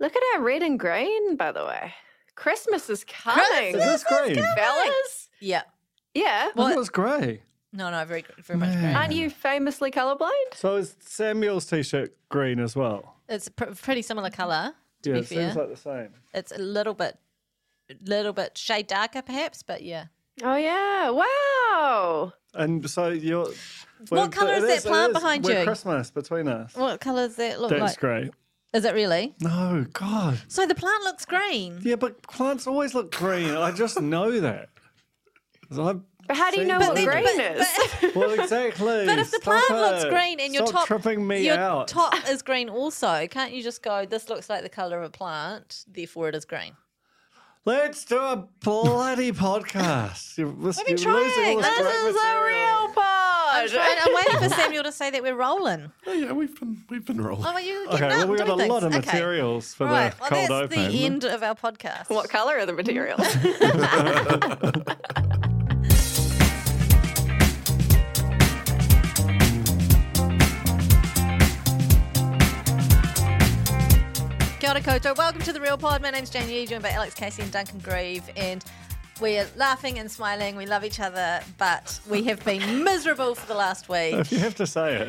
Look at our red and green, by the way. Christmas is coming. Christmas is green. Fellas. Yeah. Yeah. Well, it was grey. No, very much grey. Aren't you famously colourblind? So is Samuel's T-shirt green as well? It's a pretty similar colour, to be fair. Yeah, it seems like the same. It's a little bit shade darker perhaps, but yeah. Oh, yeah. Wow. And so you're... What colour is that plant behind you? We're Christmas between us. What colour does that look like? That's grey. Is it really? No, God. So the plant looks green. Yeah, but plants always look green. I just know that. But how do you know what green is? Well, exactly. But if the plant looks green and your top is green also, can't you just go, this looks like the colour of a plant, therefore it is green? Let's do a bloody podcast. We've been trying. This is a real podcast. I'm waiting for Samuel to say that we're rolling. Oh, yeah, we've been rolling. Oh, well, well, we've got a lot of materials for the cold open. That's the end of our podcast. What colour are the materials? Kia ora koutou. Welcome to The Real Pod. My name's Jane Yee, joined by Alex Casey and Duncan Grieve, and... we're laughing and smiling. We love each other, but we have been miserable for the last week. If you have to say it.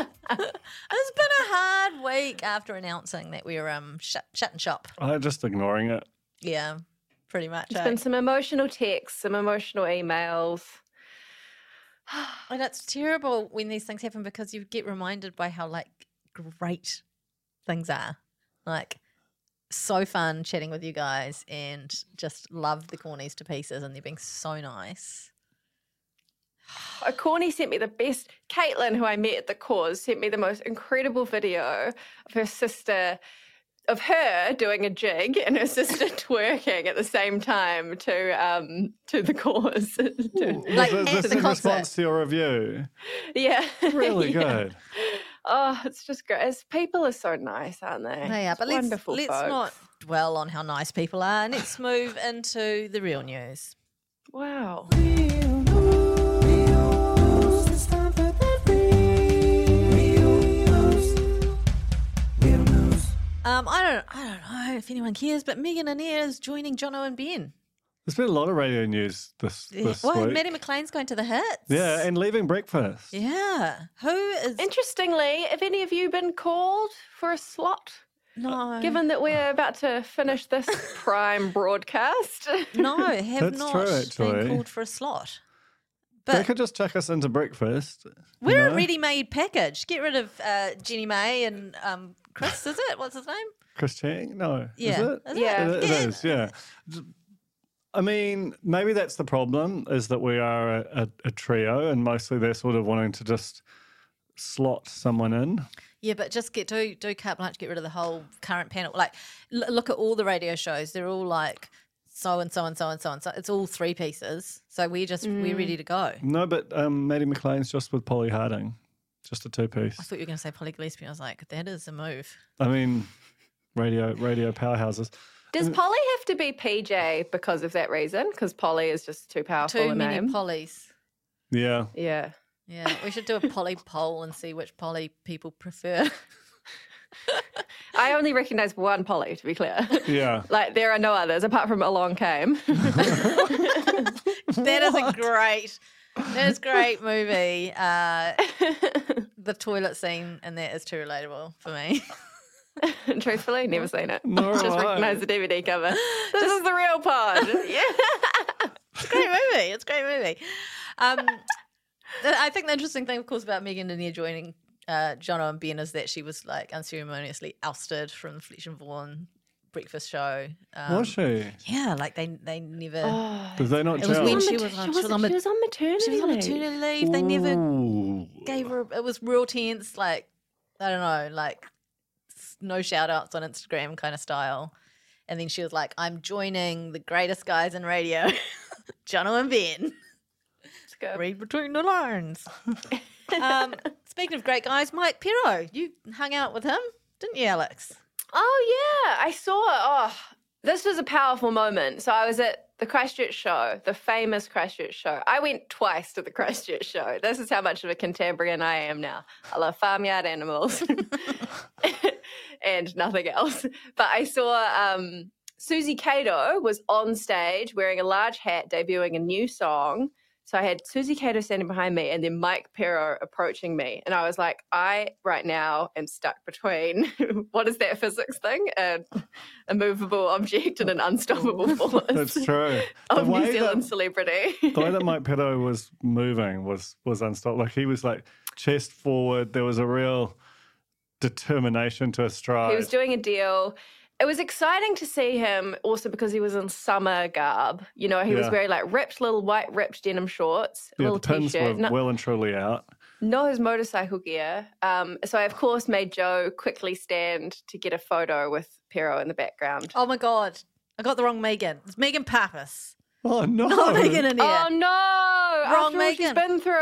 It's been a hard week after announcing that we were shutting shop. I'm just ignoring it. Yeah, pretty much. There's been some emotional texts, some emotional emails. And it's terrible when these things happen because you get reminded by how, great things are. So fun chatting with you guys and just love the Cornies to pieces and they're being so nice. A Corny sent me the best. Caitlin, who I met at the cause, sent me the most incredible video of her sister, of her doing a jig and her sister twerking at the same time to the cause. This is in response to your review. Yeah. Really good. Oh, it's just great. People are so nice, aren't they? They are. But let's not dwell on how nice people are. And let's move into the real news. Wow. Real news. It's time for the real news. I don't know if anyone cares, but Megan Anair is joining Jono and Ben. There's been a lot of radio news this week. Maddie McLean's going to the Hits. Yeah, and leaving breakfast. Yeah. Interestingly, have any of you been called for a slot? No. Given that we're about to finish this prime broadcast. No, been called for a slot. But they could just chuck us into breakfast. We're a ready-made package. Get rid of Jenny May and Chris, is it? What's his name? Chris Chang? No. Yeah. Is it? It is. I mean, maybe that's the problem, is that we are a trio and mostly they're sort of wanting to just slot someone in. Yeah, but just do carte blanche, get rid of the whole current panel. Look at all the radio shows. They're all so-and-so and so-and-so and so. It's all three pieces. So we're ready to go. No, but Maddie McLean's just with Polly Harding, just a two-piece. I thought you were going to say Polly Gillespie. I was like, that is a move. I mean, radio powerhouses. Does Polly have to be PJ because of that reason? Because Polly is just too powerful a name. Too many Pollys. Yeah. Yeah. Yeah. We should do a Polly poll and see which Polly people prefer. I only recognise one Polly, to be clear. Yeah. There are no others apart from Along Came. That is a great It's a great movie. The toilet scene in that is too relatable for me. Truthfully, never seen it. No, just recognise the DVD cover. This is the real pod. Yeah. It's a great movie. It's a great movie. I think the interesting thing, of course, about Megan Denier joining Jono and Ben is that she was like unceremoniously ousted from the Fletch and Vaughan breakfast show. Was she? Yeah, like they never. Did they not? It was when she was on maternity. She was on maternity leave. Ooh. They never gave her. It was real tense. Like I don't know. Like no shout outs on Instagram kind of style. And then she was like, "I'm joining the greatest guys in radio, Jono and Ben." Read between the lines. Speaking of great guys, Mike Pero, you hung out with him, didn't you, Alex? Oh, yeah. I saw it. Oh, this was a powerful moment. So I was at the Christchurch show, the famous Christchurch show. I went twice to the Christchurch show. This is how much of a Cantabrian I am now. I love farmyard animals and nothing else. But I saw Susie Cato was on stage wearing a large hat, debuting a new song. So I had Susie Cato standing behind me and then Mike Pero approaching me. And I was like, I right now am stuck between what is that physics thing? A movable object and an unstoppable force. That's true. Of New Zealand celebrity. The way that Mike Pero was moving was unstoppable. Like he was like chest forward. There was a real determination to a stride. He was doing a deal. It was exciting to see him also because he was in summer garb. You know, he was wearing like ripped little white ripped denim shorts, a little t-shirt. The pins were well and truly out. No, his motorcycle gear. So I, of course, made Joe quickly stand to get a photo with Pero in the background. Oh, my God. I got the wrong Megan. It's Megan Pappas. Oh, no. Not Megan in here. Oh, no. Wrong Megan. After all she's been through.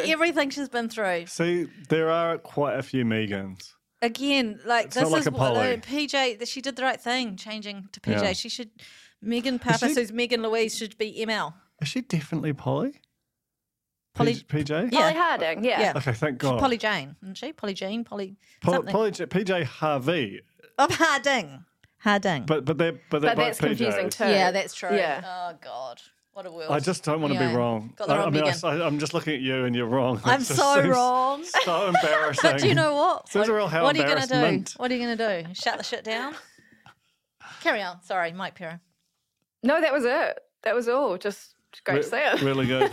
After everything she's been through. See, there are quite a few Megans. Again, like it's this like is what PJ. She did the right thing, changing to PJ. Yeah. She should. Megan Pappas, who's Megan Louise, should be ML. Is she definitely Polly? Polly PJ. Yeah. Polly Harding. Yeah. Okay, thank God. She's Polly Jane, isn't she? Polly Jean. Polly PJ Harvey. Of Harding. Harding. But that's both confusing PJs. Too. Yeah, that's true. Yeah. Oh God. What a world. I just don't want to be wrong. I'm just looking at you and you're wrong. I'm so wrong. So embarrassing. But do you know what? This is a real hell of embarrassment. What are you going to do? Shut the shit down? Carry on. Sorry, Mike Pero. No, that was it. That was all. Just great to see it. Really good.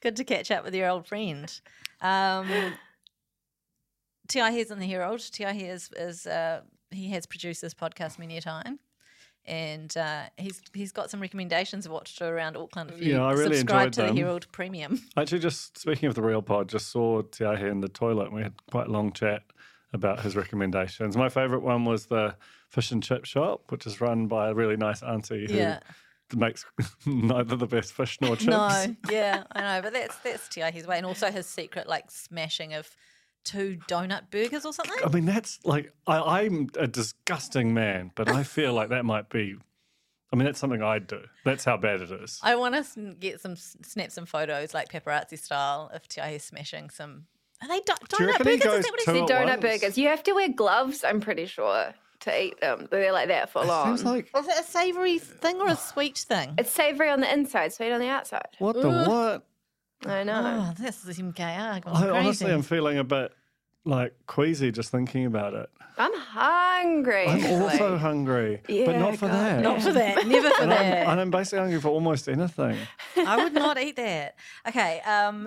Good to catch up with your old friend. T.I. Hare's in the Herald. T.I. Hare he has produced this podcast many a time. And he's got some recommendations of what to do around Auckland. If you subscribe to the Herald Premium. Actually, just speaking of the Real Pod, just saw Tiahe in the toilet and we had quite a long chat about his recommendations. My favourite one was the fish and chip shop, which is run by a really nice auntie who makes neither the best fish nor chips. No, yeah, I know, but that's Tiahe's way. And also his secret like smashing of 2 donut burgers or something? I mean, that's like, I'm a disgusting man, but I feel like that might be, I mean, that's something I'd do. That's how bad it is. I want to snap some photos, like paparazzi style, of Tiahe smashing some, are they donut burgers? Is that what he said? Donut burgers. You have to wear gloves, I'm pretty sure, to eat them. They're like that for long. Seems like... Is it a savoury thing or a sweet thing? It's savoury on the inside, sweet on the outside. What the what? I know. Oh, this is MKR. Honestly, I'm feeling a bit like queasy just thinking about it. I'm hungry. I'm also hungry, but not for that. Not for that. Never for that. And I'm basically hungry for almost anything. I would not eat that. Okay.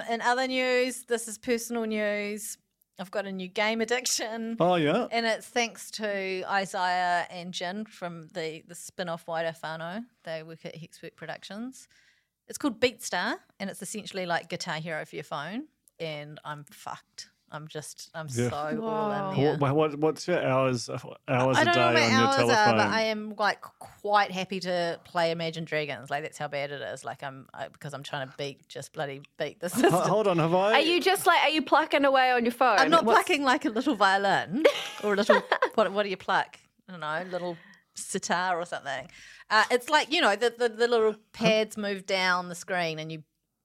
In other news, this is personal news. I've got a new game addiction. Oh, yeah? And it's thanks to Isaiah and Jin from the spin-off Waira Whānau. They work at Hexwork Productions. It's called Beatstar, and it's essentially like Guitar Hero for your phone, and I'm fucked. I'm all in there. What's your hours a day on your telephone? I don't know what my hours are, but I am like quite happy to play Imagine Dragons. Like that's how bad it is. Like because I'm trying to beat the system. Hold on, have I? Are you plucking away on your phone? I'm not plucking like a little violin or a little. What do you pluck? I don't know, little sitar or something. It's like, you know, the little pads move down the screen and you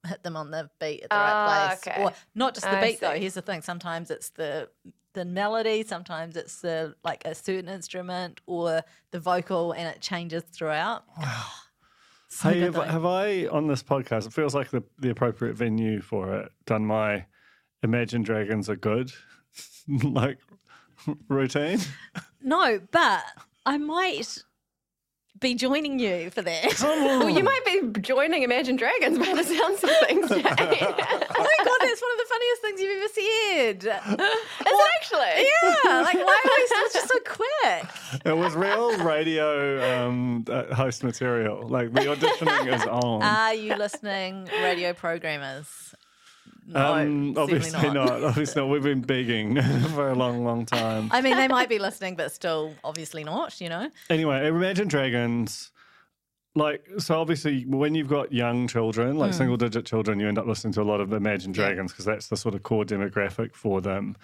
hit them on the beat at the right place. Okay. Or not just the beat though. Here's the thing. Sometimes it's the melody. Sometimes it's like a certain instrument or the vocal, and it changes throughout. Wow. So hey, have I, on this podcast, it feels like the appropriate venue for it, done my Imagine Dragons are good, like, routine? No, but I might be joining you for that. Well, you might be joining Imagine Dragons by the sounds of things, Jay. Oh my God, that's one of the funniest things you've ever said. Is it actually? Yeah, like why are we still just so quick? It was real radio host material. Like the auditioning is on. Are you listening, radio programmers? No, obviously not. Obviously not. We've been begging for a long, long time. I mean, they might be listening, but still obviously not, you know? Anyway, Imagine Dragons, like, so obviously when you've got young children, like single-digit children, you end up listening to a lot of Imagine Dragons because that's the sort of core demographic for them.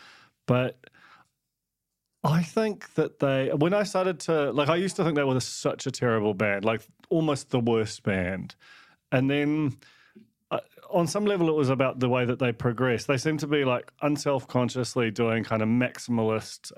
But I think that they, when I started to, like, I used to think they were such a terrible band, like almost the worst band. And then on some level, it was about the way that they progressed. They seem to be like unselfconsciously doing kind of maximalist,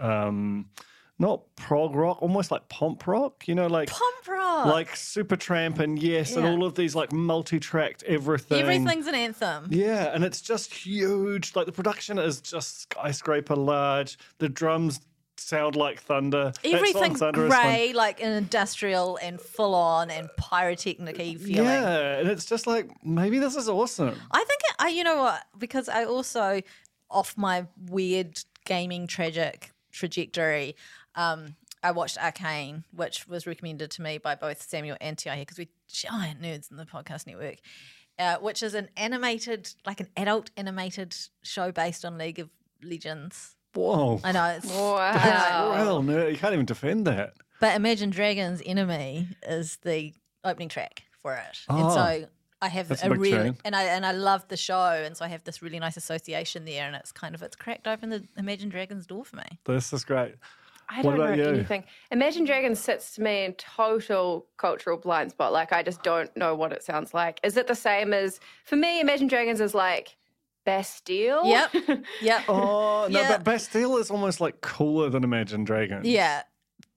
not prog rock, almost like pomp rock, you know, like pomp rock, like Supertramp and Yes, and all of these like multi-tracked everything. Everything's an anthem. Yeah, and it's just huge. Like the production is just skyscraper large. The drums sound like thunder. Everything's grey, like an industrial and full-on and pyrotechnic-y feeling. Yeah, and it's just like, maybe this is awesome. I think, you know what, because I also, off my weird gaming tragic trajectory, I watched Arcane, which was recommended to me by both Samuel and Tia here, because we're giant nerds in the podcast network, which is an animated, like an adult animated show based on League of Legends. Whoa. I know. Well, you can't even defend that. But Imagine Dragons' Enemy is the opening track for it. Oh, and so I have a really – and I love the show, and so I have this really nice association there, and it's kind of – it's cracked open the Imagine Dragons door for me. This is great. I don't know anything. Imagine Dragons sits to me in total cultural blind spot. Like I just don't know what it sounds like. Is it the same as – for me, Imagine Dragons is like – Bastille? Yep. Oh, no, but Bastille is almost like cooler than Imagine Dragons. Yeah.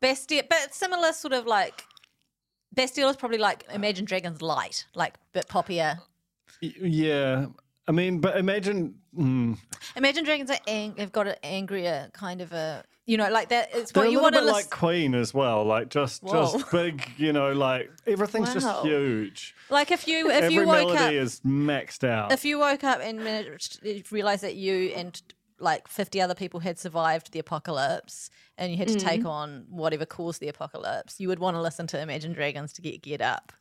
Bastille, but it's similar sort of like, Bastille is probably like Imagine Dragons light, like a bit poppier. Yeah. I mean, but Imagine... Imagine Dragons have got an angrier kind of a, you know, like that. It's what you want to like Queen as well, like just big, you know, like everything's just huge. Like if you woke up, every melody is maxed out. If you woke up and realised that you and like 50 other people had survived the apocalypse, and you had to take on whatever caused the apocalypse, you would want to listen to Imagine Dragons to get geared up.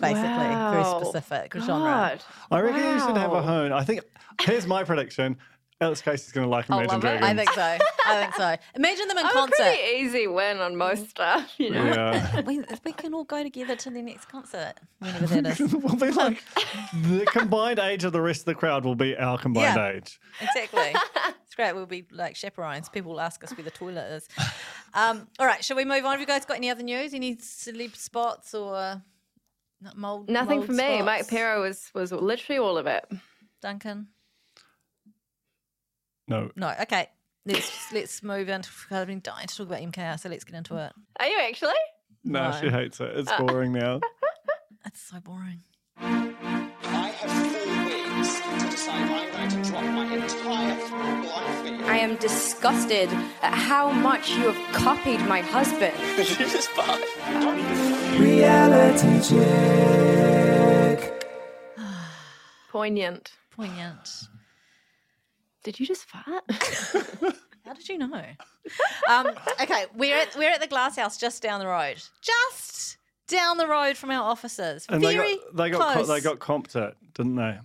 Basically, very specific genre. I reckon you should have a hone. I think here's my prediction: Alex Casey's going to like Imagine Dragons. I think so. Imagine them in concert. A pretty easy win on most stuff, you know. Yeah. we can all go together to the next concert, whenever that is. We'll be like the combined age of the rest of the crowd will be our combined age. Exactly. It's great. We'll be like chaperones. People will ask us where the toilet is. All right, shall we move on? Have you guys got any other news? Any celeb spots or? Nothing for me. Spots. Mike Pero was literally all of it. Duncan? No. Okay. Let's move into. I've been dying to talk about MKR, so let's get into it. Are you actually? No. She hates it. It's boring now. It's so boring. I have 4 weeks to decide I'm going to drop my entire life. I am disgusted at how much you have copied my husband. This is fun. Don't even reality check. Poignant. Did you just fart? How did you know? Okay, we're at the Glass House just down the road from our offices. And they got comped it, didn't they?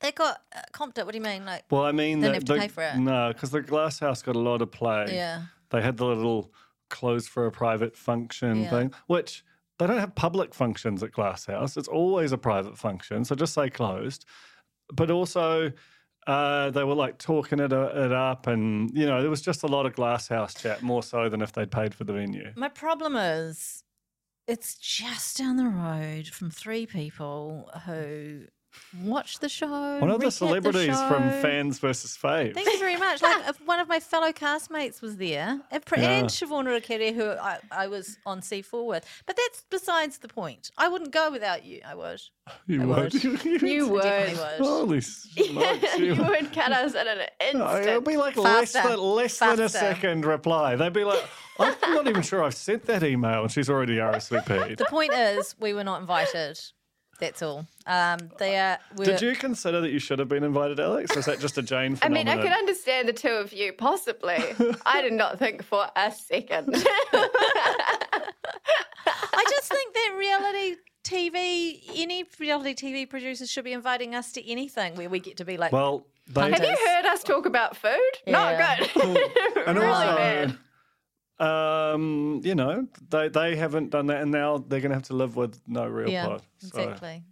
They got comped it. What do you mean? Like, well, I mean they didn't have to pay for it. No, because the Glass House got a lot of play. Yeah, they had the little closed for a private function thing, which they don't have public functions at Glass House. It's always a private function, so just say closed. But also, they were like talking it up, and you know there was just a lot of Glass House chat, more so than if they'd paid for the venue. My problem is, it's just down the road from three people who watch the show. One of the celebrities from Fans vs. Faves. Thank you very much. Like, one of my fellow castmates was there, and Siobhan Rakere, who I was on C4 with. But that's besides the point. I wouldn't go without you. I would. You would. You would. Holy smokes. You would cut us at an instant. No, it would be like less than a second reply. They'd be like, I'm not even sure I've sent that email, and she's already RSVP'd. The point is, we were not invited. That's all. Did you consider that you should have been invited, Alex? Or is that just a Jane phenomenon? I mean, I could understand the two of you, possibly. I did not think for a second. I just think that any reality TV producers should be inviting us to anything where we get to be like... Well, have you heard us talk about food? Yeah. Not good. And really also, bad. They haven't done that, and now they're going to have to live with no real pod. So. Exactly.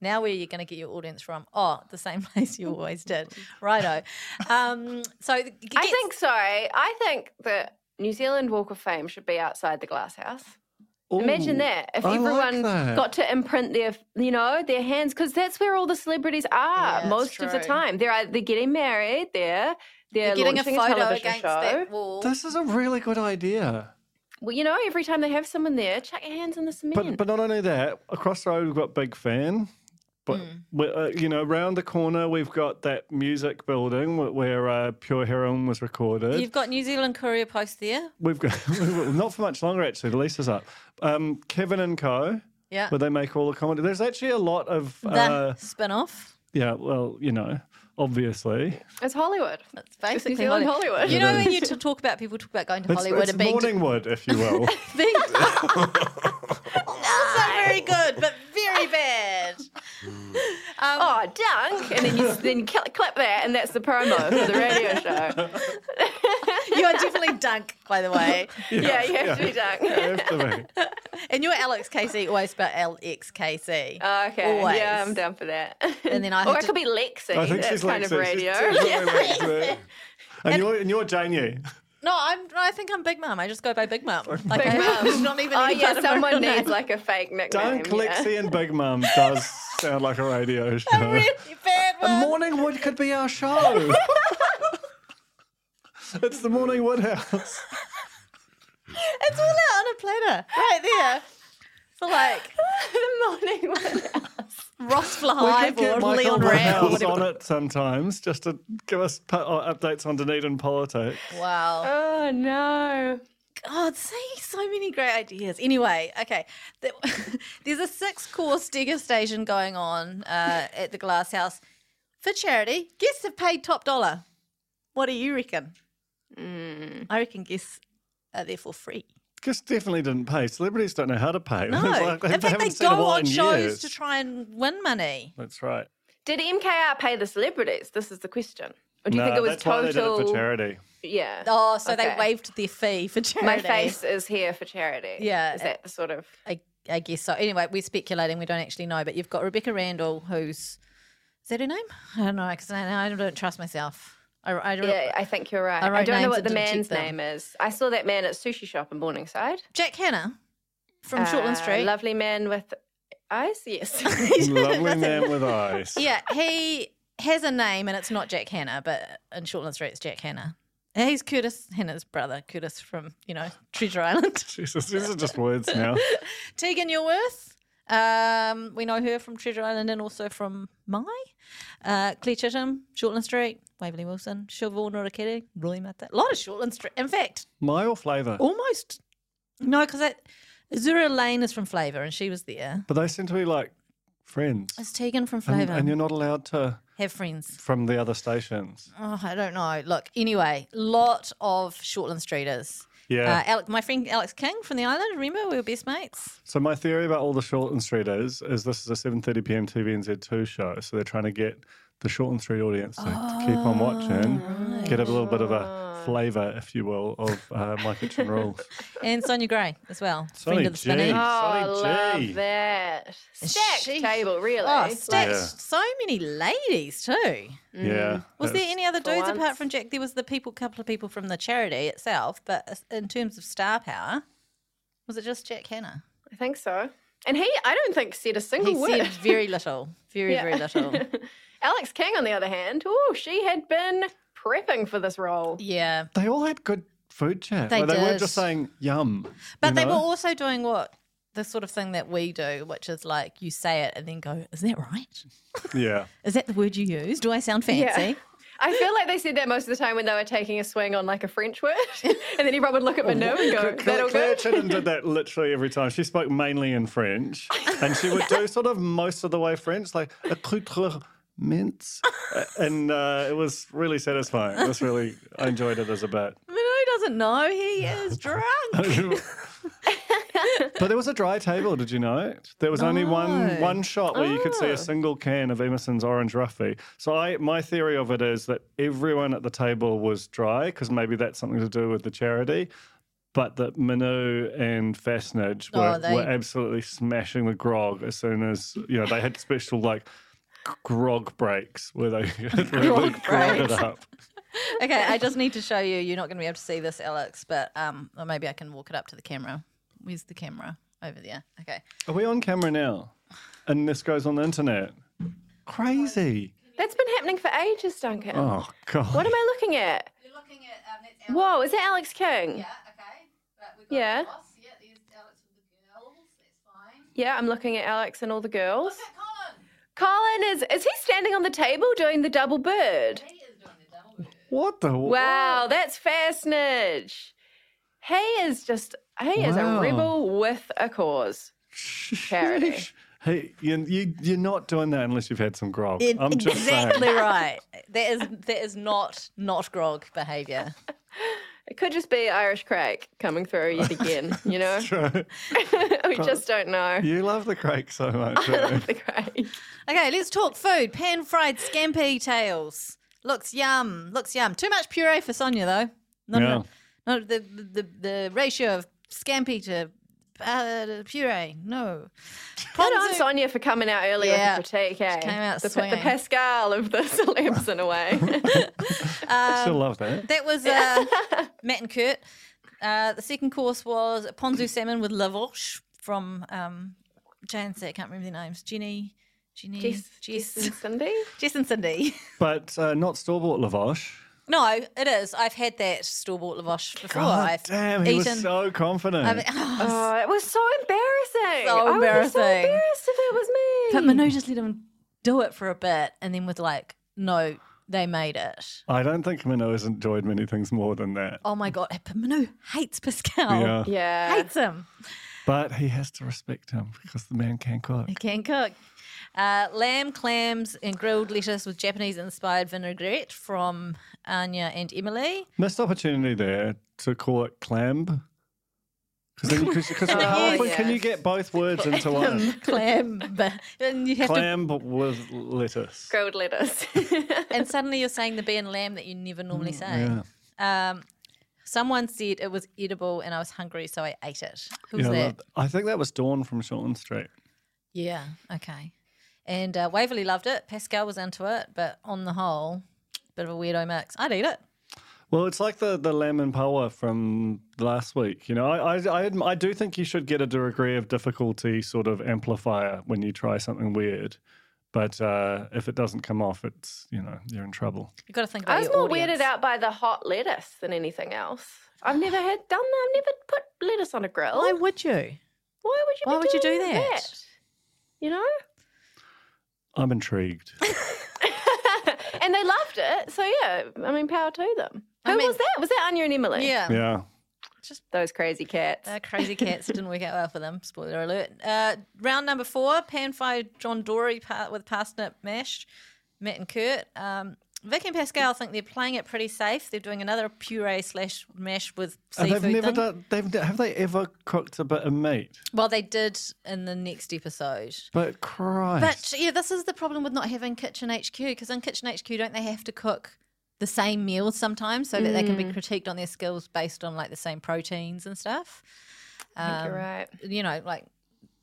Now where are you going to get your audience from? Oh, the same place you always did. Righto. I think the New Zealand Walk of Fame should be outside the Glass House. Ooh, imagine that. If everyone got to imprint their hands, because that's where all the celebrities are most of the time. They're getting married there. They're getting a photo against that wall. This is a really good idea. Well, every time they have someone there, chuck your hands in the cement. But not only that, across the road we've got Big Fan. But, round the corner we've got that music building where Pure Heroine was recorded. You've got New Zealand Courier Post there. We've got not for much longer, actually. The lease is up. Kevin and Co. Yeah. Where they make all the comedy. There's actually a lot of... The spin-off. Yeah, well, obviously. It's Hollywood. It's basically New Zealand Hollywood. You know when you talk about people talk about going to Hollywood and being... It's Morningwood, if you will. Also very good, but very bad. Dunk. And then you clip that, and that's the promo for the radio show. You are definitely Dunk, by the way. Yeah, you have to be Dunk. You have to be. And you're Alex KC, always spelled LXKC. Oh, okay. Always. Yeah, I'm down for that. And then I could be Lexi. I think she's kind Lexi. Of radio. She's Lexi. And you're Janie. No, I think I'm Big Mum. I just go by Big Mum. Like Big Mum. Not even. Oh yeah, someone needs like a fake nickname. Dunk, Lexi, and Big Mum does sound like a radio show. A really bad one. Morningwood could be our show. It's the Morningwood House. It's all out on a platter, right there. For like the Morningwood House. Ross Fly or Leon Rand on it sometimes, just to give us updates on Dunedin politics. Wow. Oh no. God, see, so many great ideas. Anyway, okay. There's a 6-course degustation going on at the Glass House for charity. Guests have paid top dollar. What do you reckon? I reckon guests are therefore free. Guests definitely didn't pay. Celebrities don't know how to pay. No. Like in fact, they go on shows to try and win money. That's right. Did MKR pay the celebrities? This is the question. Or do you think it was total? Why they did it for charity. Yeah. Oh, so they waived their fee for charity. My face is here for charity. Yeah. Is that the sort of? I guess so. Anyway, we're speculating. We don't actually know. But you've got Rebecca Randall, who's is that her name? I don't know because I don't trust myself. I think you're right. I don't know what the man's name is. I saw that man at sushi shop in Morningside. Jack Hanna from Shortland Street. Lovely man with eyes, yes. Lovely man with eyes. Yeah, he has a name and it's not Jack Hanna, but in Shortland Street it's Jack Hanna. He's Curtis Hanna's brother, Curtis from, Treasure Island. Jesus, these are just words now. Tegan Youworth. We know her from Treasure Island and also from Mai. Claire Chittum, Shortland Street. Waverley Wilson, Siobhan Rakere, Roy Mata. A lot of Shortland Street. In fact. Mai or Flavour? Almost. No, because Zura Lane is from Flavour and she was there. But they seem to be like friends. It's Tegan from Flavour. And you're not allowed to. Have friends. From the other stations. Oh, I don't know. Look, anyway, lot of Shortland Streeters. Yeah. My friend Alex King from the island, remember? We were best mates. So my theory about all the Shortland Streeters is this is a 7:30pm TVNZ2 show, so they're trying to get the Shortland Street audience to keep on watching, right. Get a little bit of a flavour, if you will, of My Kitchen Rules. And Sonia Gray as well. Sonia G. Oh, I love that. Stacked table, really. Oh, stacked. Yeah. So many ladies too. Mm. Yeah. Was there any other dudes apart from Jack? There was a couple of people from the charity itself, but in terms of star power, was it just Jack Hanna? I think so. And he, I don't think, said a single word. He said very little, very little. Alex King, on the other hand, she had been prepping for this role. Yeah. They all had good food chat. They weren't just saying, yum. But they were also doing the sort of thing that we do, which is like you say it and then go, is that right? Yeah. Is that the word you use? Do I sound fancy? Yeah. I feel like they said that most of the time when they were taking a swing on like a French word, and then everyone would look at Manu and go, that'll Claire good. Chitton did that literally every time. She spoke mainly in French, and she would do sort of most of the way French, like a coutre mince, and it was really satisfying. It was really, I enjoyed it as a bit. Manu doesn't know he is drunk. But there was a dry table, did you know? There was only one shot where you could see a single can of Emerson's Orange Roughy. So my theory of it is that everyone at the table was dry because maybe that's something to do with the charity, but that Manu and Fastnage were absolutely smashing the grog as soon as, you know, they had special like grog breaks where they really grogged it up. Okay, I just need to show you. You're not going to be able to see this, Alex, but or maybe I can walk it up to the camera. Where's the camera? Over there. Okay. Are we on camera now? And this goes on the internet. Crazy. That's been happening for ages, Duncan. Oh, God. What am I looking at? You're looking at... that's Alex. Whoa, is that Alex King? Yeah, okay. But we've got Ross. Yeah, there's Alex with the girls. That's fine. Yeah, I'm looking at Alex and all the girls. Look at Colin. Colin, is he standing on the table doing the double bird? He is doing the double bird. What the... Wow, that's Fastnage. He is just... He is a rebel with a cause. Charity. Hey, you're not doing that unless you've had some grog. I'm just exactly saying. Right. That is not grog behaviour. It could just be Irish crack coming through yet again, you know? True. We just don't know. You love the crack so much. I love the crack. Okay, let's talk food. Pan-fried scampi tails. Looks yum. Too much puree for Sonia, though. No, the ratio of scampi to puree, no. Good on Sonia for coming out early with the critique, eh? She came out the Pascal of the celebs in a way. I still love that. That was Matt and Kurt. The second course was ponzu salmon with lavash from Jan's. I can't remember their names. Jenny, Jess and Cindy. But not store-bought lavash. No, it is. I've had that store-bought lavash before. God damn, he was so confident. It was so embarrassing. I would be so embarrassed if it was me. But Manu just let him do it for a bit and then was like, no, they made it. I don't think Manu has enjoyed many things more than that. Oh, my God. Manu hates Pascal. Yeah. Hates him. But he has to respect him because the man can cook. He can cook. Lamb, clams and grilled lettuce with Japanese-inspired vinaigrette from Anya and Emily. Missed opportunity there to call it clam. Because how often can you get both words into one? Clam with lettuce. Grilled lettuce. And suddenly you're saying the B and lamb that you never normally say. Yeah. Someone said it was edible and I was hungry, so I ate it. Who was that? I think that was Dawn from Shortland Street. Yeah, okay. And Waverley loved it. Pascal was into it, but on the whole, bit of a weirdo mix. I'd eat it. Well, it's like the lamb and power from last week. You know, I do think you should get a degree of difficulty sort of amplifier when you try something weird. But if it doesn't come off, it's, you know, you're in trouble. You've got to think about your audience. I was more weirded out by the hot lettuce than anything else. I've never put lettuce on a grill. Why would you? Why would you do that? You know? I'm intrigued. And they loved it. So, yeah, I mean, power to them. Who was that? Was that Anya and Emily? Yeah. Just those crazy cats. Crazy cats didn't work out well for them. Spoiler alert. Round number 4, pan-fried John Dory with parsnip mash, Matt and Kurt. Vic and Pascal think they're playing it pretty safe. They're doing another puree / mash with seafood. Have they ever cooked a bit of meat? Well, they did in the next episode. But Christ. But yeah, this is the problem with not having Kitchen HQ, because in Kitchen HQ, don't they have to cook the same meals sometimes so that they can be critiqued on their skills based on like the same proteins and stuff? I think you're right. You know, like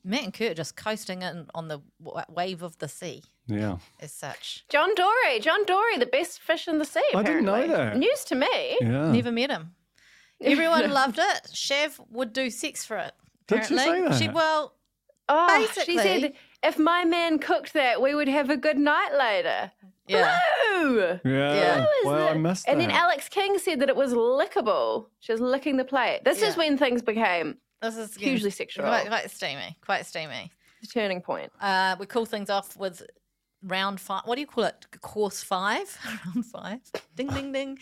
Matt and Kurt just coasting in on the wave of the sea. Yeah. As such. John Dory, the best fish in the sea, apparently. I didn't know that. News to me. Yeah. Never met him. Everyone loved it. Shav would do sex for it, apparently. Did she say that? Well, Oh, basically, she said, if my man cooked that, we would have a good night later. Yeah. Blue! Yeah. Blue, well, I missed that. And then Alex King said that it was lickable. She was licking the plate. This is when things became hugely sexual. Quite steamy. Quite steamy. The turning point. We call things off with round five. What do you call it? Course five? Round five. Ding, ding, ding.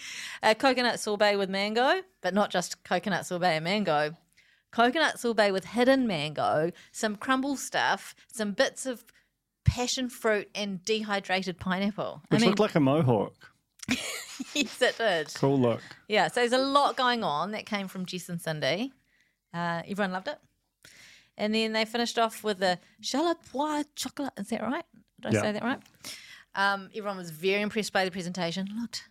Coconut sorbet with mango, but not just coconut sorbet and mango. Coconut sorbet with hidden mango, some crumble stuff, some bits of passion fruit and dehydrated pineapple. Which looked like a mohawk. Yes, it did. Cool look. Yeah, so there's a lot going on. That came from Jess and Cindy. Everyone loved it. And then they finished off with a chalapois chocolate. Is that right? Did I say that right? Everyone was very impressed by the presentation. Looked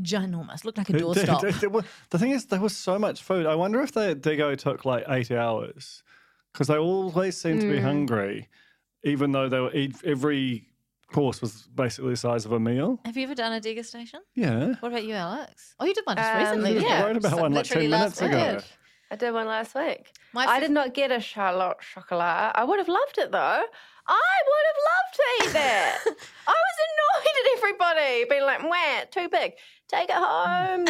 ginormous. Looked like a doorstop. The thing is, there was so much food. I wonder if Dego took like 8 hours because they always seemed to be hungry, even though they were every course was basically the size of a meal. Have you ever done a degustation? Yeah. What about you, Alex? Oh, you did one just recently. I wrote about one like 10 minutes ago. I did one last week. I did not get a Charlotte Chocolat. I would have loved it, though. I would have loved to eat that. I was annoyed at everybody being like, mwah, too big. Take it home,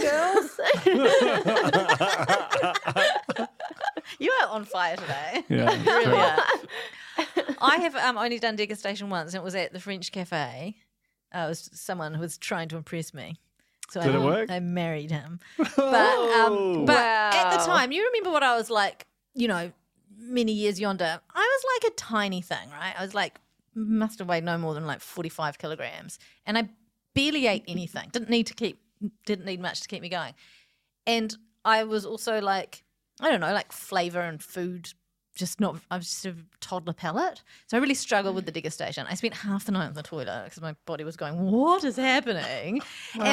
girls. You are on fire today. Yeah, you really are. I have only done degustation once, and it was at the French Cafe. It was someone who was trying to impress me. So did it work? I married him. But at the time, you remember what I was like, you know, many years yonder. I was like a tiny thing, right? I was like, must have weighed no more than like 45 kilograms. And I barely ate anything. Didn't need much to keep me going. And I was also like, I don't know, like flavour and food, I was just a toddler palate. So I really struggled with the degustation. I spent half the night on the toilet because my body was going, what is happening? Wow.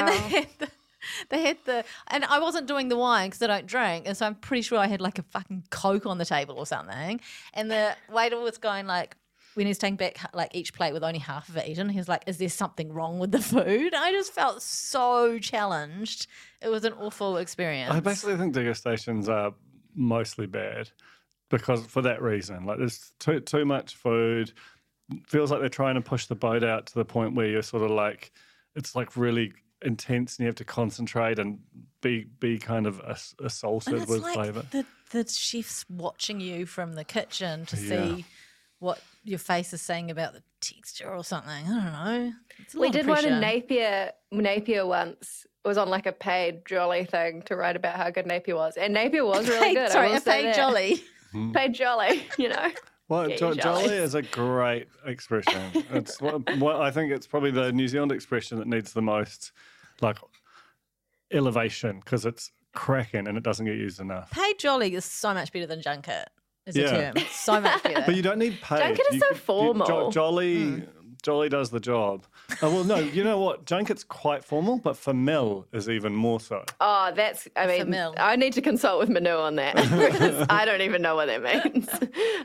And and I wasn't doing the wine because I don't drink, and so I'm pretty sure I had like a fucking Coke on the table or something. And the waiter was going like, when he was taking back like each plate with only half of it eaten, he was like, is there something wrong with the food? I just felt so challenged. It was an awful experience. I basically think degustations are mostly bad because for that reason, like there's too much food. Feels like they're trying to push the boat out to the point where you're sort of like, it's like really intense and you have to concentrate and be kind of assaulted with like flavour. The chef's watching you from the kitchen to see what your face is saying about the texture or something. I don't know. We did one in Napier once. It was on like a paid jolly thing to write about how good Napier was. And Napier was really good. Sorry, a paid jolly. Paid jolly, you know. Well, jolly is a great expression. It's what I think it's probably the New Zealand expression that needs the most like elevation because it's cracking and it doesn't get used enough. Paid jolly is so much better than junket as a term. It's so much better. But you don't need paid. Junket is so formal. Jolly does the job. Oh, well, no, you know what? Junket's quite formal, but famil is even more so. Oh, famil. I need to consult with Manu on that because I don't even know what that means.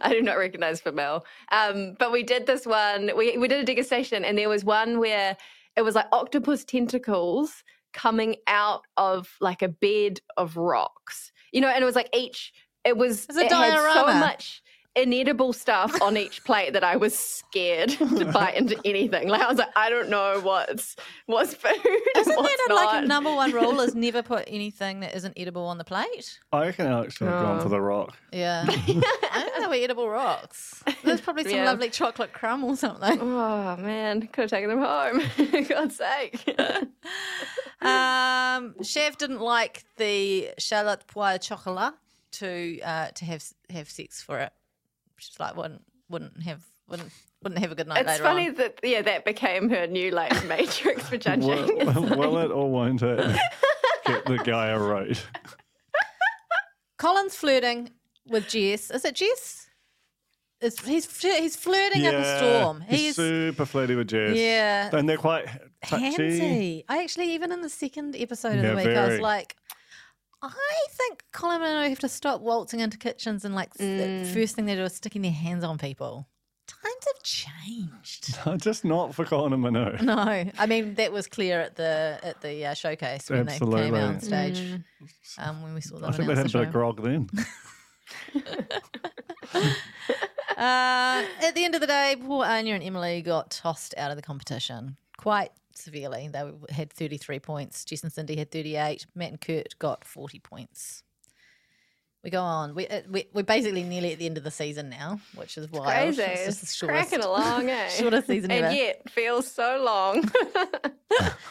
I do not recognise famil. But we did this one. We did a degustation and there was one where it was like octopus tentacles coming out of like a bed of rocks. You know, and it was like it had so much inedible stuff on each plate that I was scared to bite into anything. Like I was like, I don't know what's food. Isn't that like a number one rule is never put anything that isn't edible on the plate? I reckon Alex should have gone for the rock. Yeah. I don't know where edible rocks. There's probably some lovely chocolate crumb or something. Oh man, could have taken them home. God's sake. Chef didn't like the chalapois chocolat to have sex for it. She's like wouldn't have a good night later. It's funny on. That that became her new like matrix for judging. Will it or won't it get the guy a right? Colin's flirting with Jess. Is it Jess? He's flirting up a storm. He's super flirty with Jess. Yeah, and they're quite touchy. Handy. I actually even in the second episode of the week I was like, I think Colin and I have to stop waltzing into kitchens and like the first thing they do is sticking their hands on people. Times have changed. No, just not for Colin and Manu. No, I mean that was clear at the showcase when they came out on stage. When we saw them, I think they had a bit of grog then. At the end of the day, poor Anya and Emily got tossed out of the competition quite severely. They had 33 points. Jess and Cindy had 38. Matt and Kurt got 40 points. We go on. We're basically nearly at the end of the season now, which is wild. Crazy. It's just the shortest, cracking along, eh? Shortest season ever. And yet feels so long.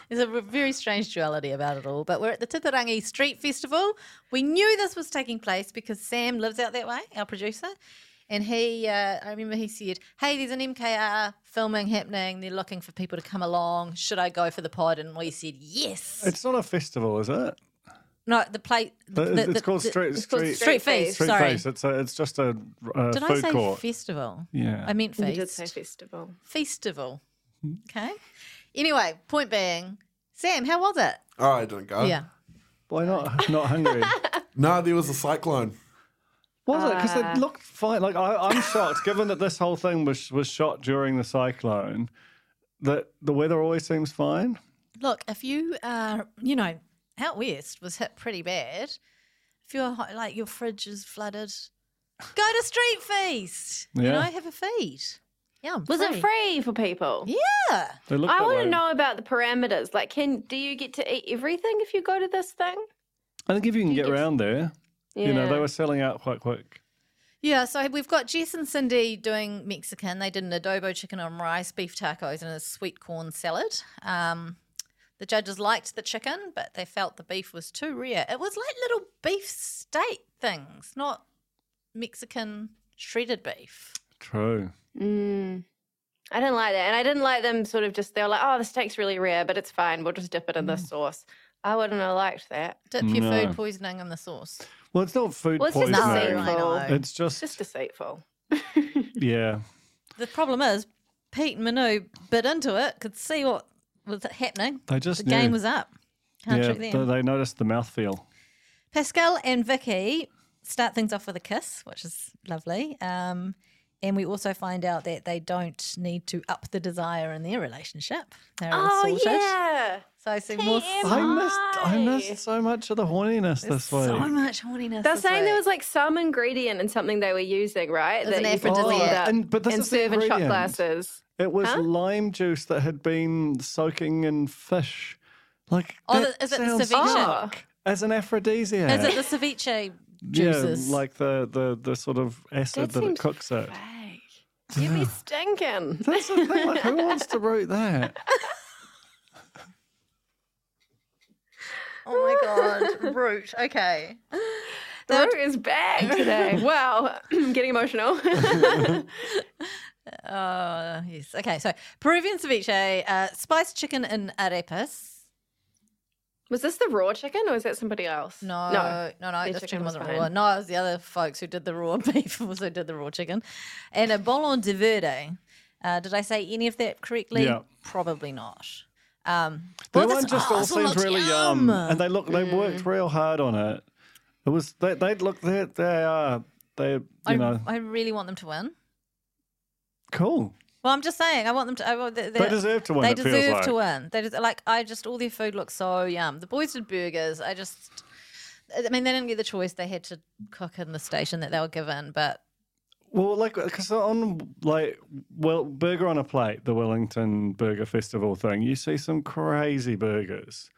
There's a very strange duality about it all. But we're at the Titarangi Street Festival. We knew this was taking place because Sam lives out that way, our producer. And he, I remember he said, hey, there's an MKR filming happening. They're looking for people to come along. Should I go for the pod? And we said, yes. It's not a festival, is it? No, the plate. It's called Street Feast. Street Feast. It's just a food court. Did I say court. Festival? Yeah. I meant feast. You did say festival. Festival. Okay. Anyway, point being, Sam, how was it? Oh, I didn't go. Yeah. Why not? Not hungry. No, there was a cyclone. Was it? Because it looked fine. Like I'm shocked, given that this whole thing was shot during the cyclone, that the weather always seems fine. Look, if you are, you know, out west was hit pretty bad. If you're like your fridge is flooded, go to Street Feast. Yeah. You know, have a feed. Yeah, was it free for people? Yeah. I want to know about the parameters. Like, do you get to eat everything if you go to this thing? I think if you can get around there, yeah. You know, they were selling out quite quick. Yeah, so we've got Jess and Cindy doing Mexican. They did an adobo chicken on rice, beef tacos, and a sweet corn salad. The judges liked the chicken, but they felt the beef was too rare. It was like little beef steak things, not Mexican shredded beef. True. I didn't like that. And I didn't like them sort of just, they were like, oh, the steak's really rare, but it's fine. We'll just dip it in this sauce. I wouldn't have liked that. Dip your food poisoning in the sauce. Well, it's not food poisoning. It's just deceitful. It's just deceitful. Yeah. The problem is Pete and Manu bit into it, could see what was happening. They just knew. Game was up. They noticed the mouthfeel. Pascal and Vicky start things off with a kiss, which is lovely. And we also find out that they don't need to up the desire in their relationship. They're all sorted. Yeah. So I see more. I missed so much of the horniness this week. So much horniness. They're saying there was like some ingredient in something they were using, right? That an aphrodisiac. And serve in shot glasses. It was lime juice that had been soaking in fish. Like, is it the ceviche? As an aphrodisiac. Is it the ceviche juices? Yeah, like the sort of acid that it cooks it. You be stinking. That's the thing. Like, who wants to root that? Oh, my God. Root. Okay. The root is back today. Wow. Getting emotional. Yes. Okay, so Peruvian ceviche, spiced chicken and arepas. Was this the raw chicken or was that somebody else? No, this chicken wasn't raw. No, it was the other folks who did the raw beef also did the raw chicken. And a bolon de verde. Did I say any of that correctly? Yeah. Probably not. Everyone just all seemed really yum. And they worked real hard on it. It was I really want them to win. Cool. Well, I'm just saying, I want them to. They deserve to win. They deserve to win. They just, all their food looks so yum. The boys did burgers. They didn't get the choice. They had to cook in the station that they were given. But burger on a plate, the Wellington Burger Festival thing, you see some crazy burgers.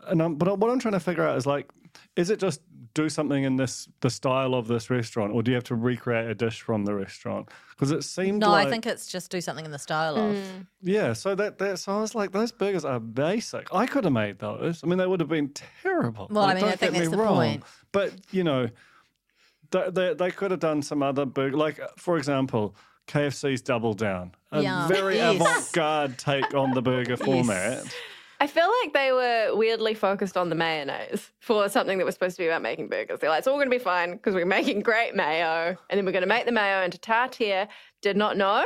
But what I'm trying to figure out is like, is it just do something in the style of this restaurant, or do you have to recreate a dish from the restaurant? Because it seemed I think it's just do something in the style of. Yeah, so I was like, those burgers are basic. I could have made those. I mean, they would have been terrible. Well, I think that's the point. But, you know, they could have done some other burger. Like, for example, KFC's Double Down, very avant-garde take on the burger format. I feel like they were weirdly focused on the mayonnaise for something that was supposed to be about making burgers. They're like, it's all going to be fine because we're making great mayo, and then we're going to make the mayo into tartare. Did not know.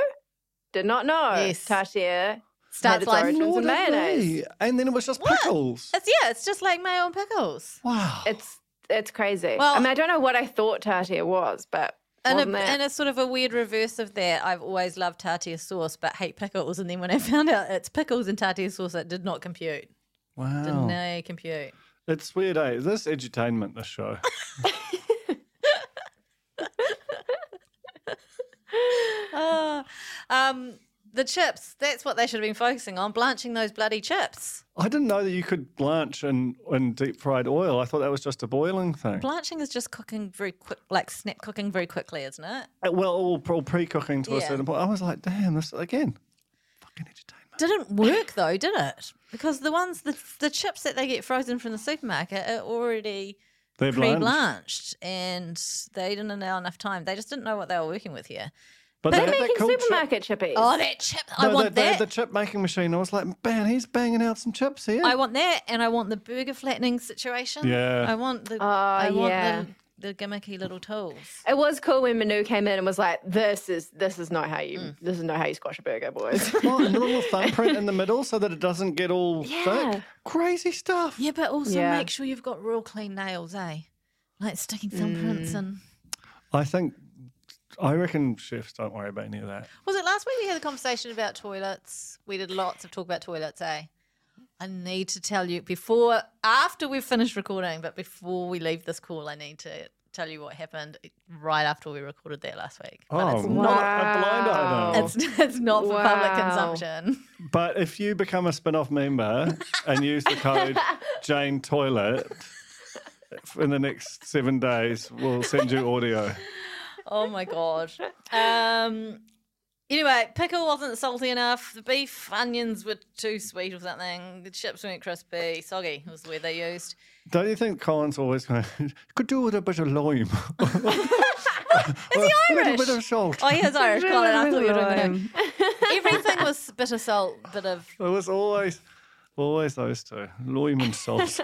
Yes. Tartare starts like mayonnaise. And then it was just pickles. It's just like mayo and pickles. Wow. It's crazy. Well, I mean, I don't know what I thought tartare was, but... And a sort of a weird reverse of that, I've always loved tartare sauce but hate pickles. And then when I found out it's pickles and tartare sauce, it did not compute. Wow. Didn't compute. It's weird, eh? Is this edutainment, this show? The chips, that's what they should have been focusing on, blanching those bloody chips. I didn't know that you could blanch in deep-fried oil. I thought that was just a boiling thing. Blanching is just cooking very quick, like snap cooking very quickly, isn't it? Well, all pre-cooking to a certain point. I was like, damn, this again, fucking entertainment. Didn't work though, did it? Because the chips that they get frozen from the supermarket are already pre-blanched and they didn't allow enough time. They just didn't know what they were working with here. But they're making supermarket chippies. Oh, that chip. I want that. The chip making machine. I was like, man, he's banging out some chips here. I want that, and I want the burger flattening situation. Yeah. I want the gimmicky little tools. It was cool when Manu came in and was like, this is not how you squash a burger, boys. Well, and a little thumbprint in the middle so that it doesn't get all thick. Crazy stuff. Yeah, but also make sure you've got real clean nails, eh? Like sticking thumbprints in. I reckon chefs don't worry about any of that. Was it last week we had a conversation about toilets? We did lots of talk about toilets, eh? I need to tell you after we've finished recording, but before we leave this call, I need to tell you what happened right after we recorded that last week. But it's not a blind item. It's not for public consumption. But if you become a Spinoff member and use the code JaneToilet in the next 7 days, we'll send you audio. Oh, my God. Anyway, pickle wasn't salty enough. The beef onions were too sweet or something. The chips weren't crispy. Soggy was the word they used. Don't you think Colin's always going, could do with a bit of lime? Is he Irish? A little bit of salt. Oh, he is Irish, Colin. I thought you were doing that. Everything was a bit of salt, bit of... It was always those two, lime and salt.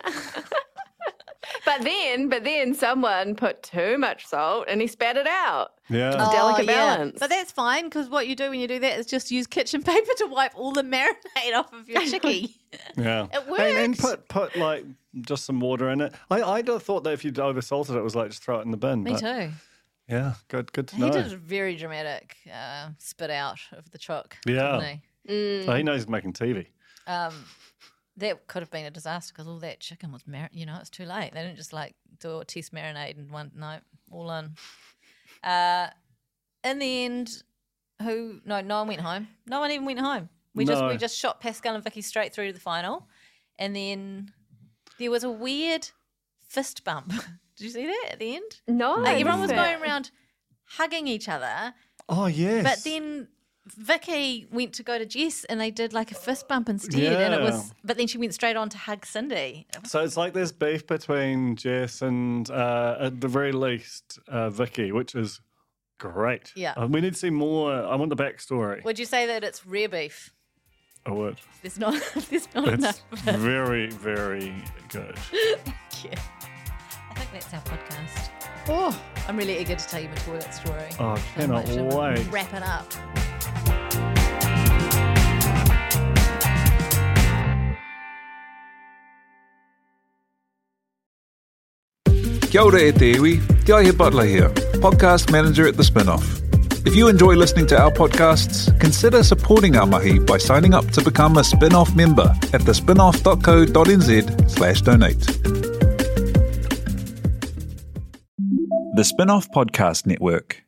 But then someone put too much salt and he spat it out. Yeah. It was a delicate balance. But that's fine because what you do when you do that is just use kitchen paper to wipe all the marinade off of your chicky. Yeah. It worked. And put like just some water in it. I thought that if you oversalted it, it was like just throw it in the bin. Me too. Yeah, good to know. He did a very dramatic spit out of the choc. Yeah. Didn't he? So he knows he's making TV. That could have been a disaster because all that chicken was it's too late. They didn't just like do a test marinade and one night all in. In the end, no one went home. No one even went home. We just shot Pascal and Vicky straight through to the final, and then there was a weird fist bump. Did you see that at the end? No. Like everyone was going around hugging each other. Oh yes. But then Vicky went to go to Jess and they did like a fist bump instead and it was, but then she went straight on to hug Cindy. So it's like there's beef between Jess and at the very least Vicky, which is great. Yeah. We need to see more. I want the backstory. Would you say that it's rare beef? I would. There's not enough. It's very, very good. Thank you. I think that's our podcast. Oh, I'm really eager to tell you my toilet story. Oh, I cannot wait. Wrap it up. Kia ora e te iwi, Te Aihe Butler here, podcast manager at The Spinoff. If you enjoy listening to our podcasts, consider supporting our mahi by signing up to become a Spinoff member at thespinoff.co.nz/donate. The Spinoff Podcast Network.